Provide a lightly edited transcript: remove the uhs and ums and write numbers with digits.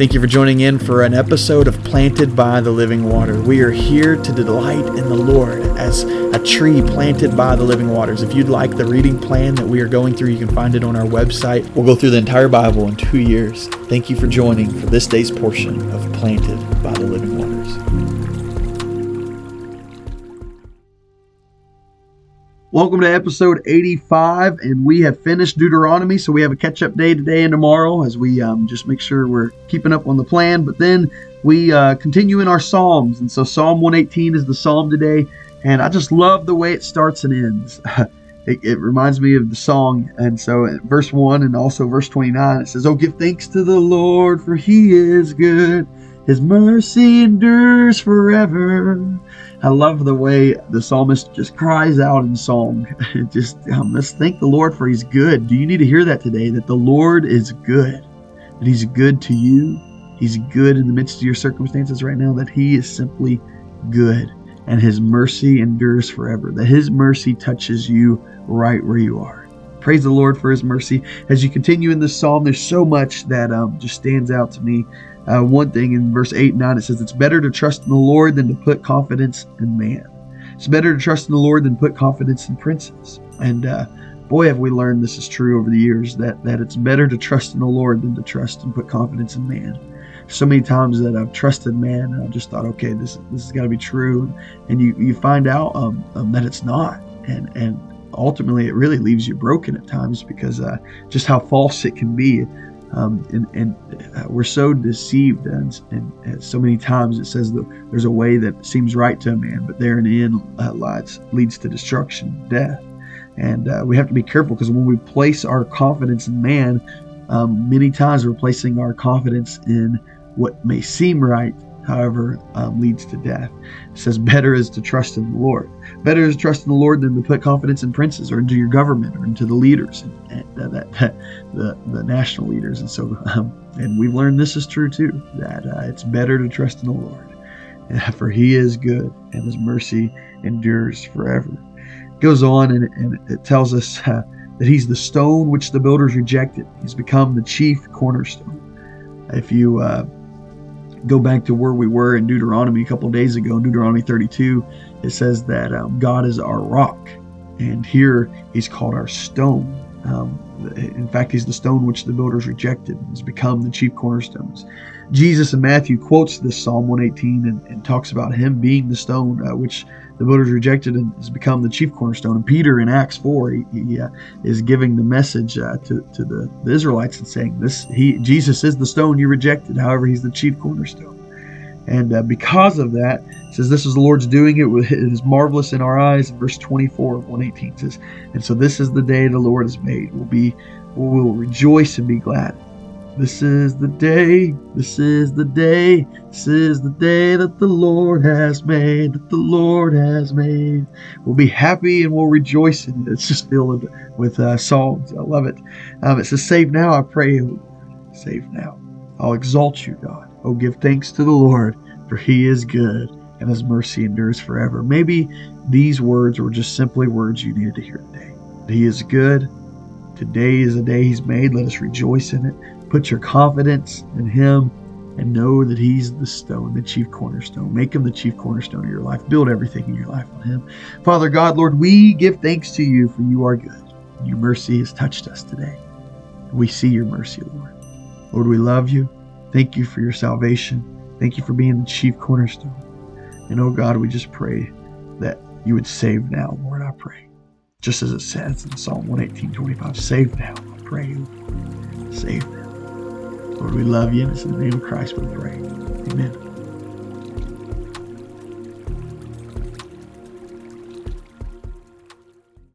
Thank you for joining in for an episode of Planted by the Living Water. We are here to delight in the Lord as a tree planted by the living waters. If you'd like the reading plan that we are going through, you can find it on our website. We'll go through the entire Bible in 2 years. Thank you for joining for this day's portion of Planted by the Living Waters. Welcome to episode 85, and we have finished Deuteronomy, so we have a catch-up day today and tomorrow as we just make sure we're keeping up on the plan. But then we continue in our Psalms, and so Psalm 118 is the Psalm today, and I just love the way it starts and ends. It reminds me of the song, and so at verse 1 and also verse 29, it says, "Oh, give thanks to the Lord, for He is good. His mercy endures forever." I love the way the psalmist just cries out in song. Let's thank the Lord for He's good. Do you need to hear that today? That the Lord is good. That He's good to you. He's good in the midst of your circumstances right now. That He is simply good. And His mercy endures forever. That His mercy touches you right where you are. Praise the Lord for His mercy. As you continue in this psalm, there's so much that just stands out to me. One thing in verse 8 and 9, it says, "It's better to trust in the Lord than to put confidence in man." It's better to trust in the Lord than put confidence in princes. And boy, have we learned this is true over the years, that it's better to trust in the Lord than to trust and put confidence in man. So many times that I've trusted man, and I've just thought, okay, this has got to be true. And you find out that it's not. And ultimately, it really leaves you broken at times because just how false it can be. And we're so deceived, and so many times it says that there's a way that seems right to a man, but there in the end leads to destruction, death. And we have to be careful, because when we place our confidence in man, many times we're placing our confidence in what may seem right, however, leads to death. It says, "Better is to trust in the Lord." Better is to trust in the Lord than to put confidence in princes, or into your government, or into the leaders, and the national leaders. And so, and we've learned this is true too, that it's better to trust in the Lord, for He is good, and His mercy endures forever. It goes on, and it tells us that He's the stone which the builders rejected. He's become the chief cornerstone. If you go back to where we were in Deuteronomy a couple of days ago, in Deuteronomy 32, it says that God is our rock, and here He's called our stone. In fact, He's the stone which the builders rejected, and has become the chief cornerstones. Jesus in Matthew quotes this Psalm 118 and talks about Him being the stone which the builders rejected and has become the chief cornerstone. And Peter in Acts 4, he is giving the message to the Israelites and saying, Jesus is the stone you rejected. However, He's the chief cornerstone. And because of that, it says, "This is the Lord's doing. It is marvelous in our eyes." Verse 24 of 118 says, "And so this is the day the Lord has made. We will rejoice and be glad." This is the day, this is the day, this is the day that the Lord has made, that the Lord has made. We'll be happy and we'll rejoice in it. It's just filled with psalms. I love it. It says, "Save now, I pray, O Lord. Save now. I'll exalt you, God. Oh, give thanks to the Lord, for He is good, and His mercy endures forever." Maybe these words were just simply words you needed to hear today. He is good. Today is the day He's made. Let us rejoice in it. Put your confidence in Him and know that He's the stone, the chief cornerstone. Make Him the chief cornerstone of your life. Build everything in your life on Him. Father God, Lord, we give thanks to You, for You are good. Your mercy has touched us today. We see Your mercy, Lord. Lord, we love You. Thank You for Your salvation. Thank You for being the chief cornerstone. And oh God, we just pray that You would save now, Lord, I pray. Just as it says in Psalm 118:25, "Save now, I pray. Save now." Lord, we love You, and it's in the name of Christ we pray. Amen.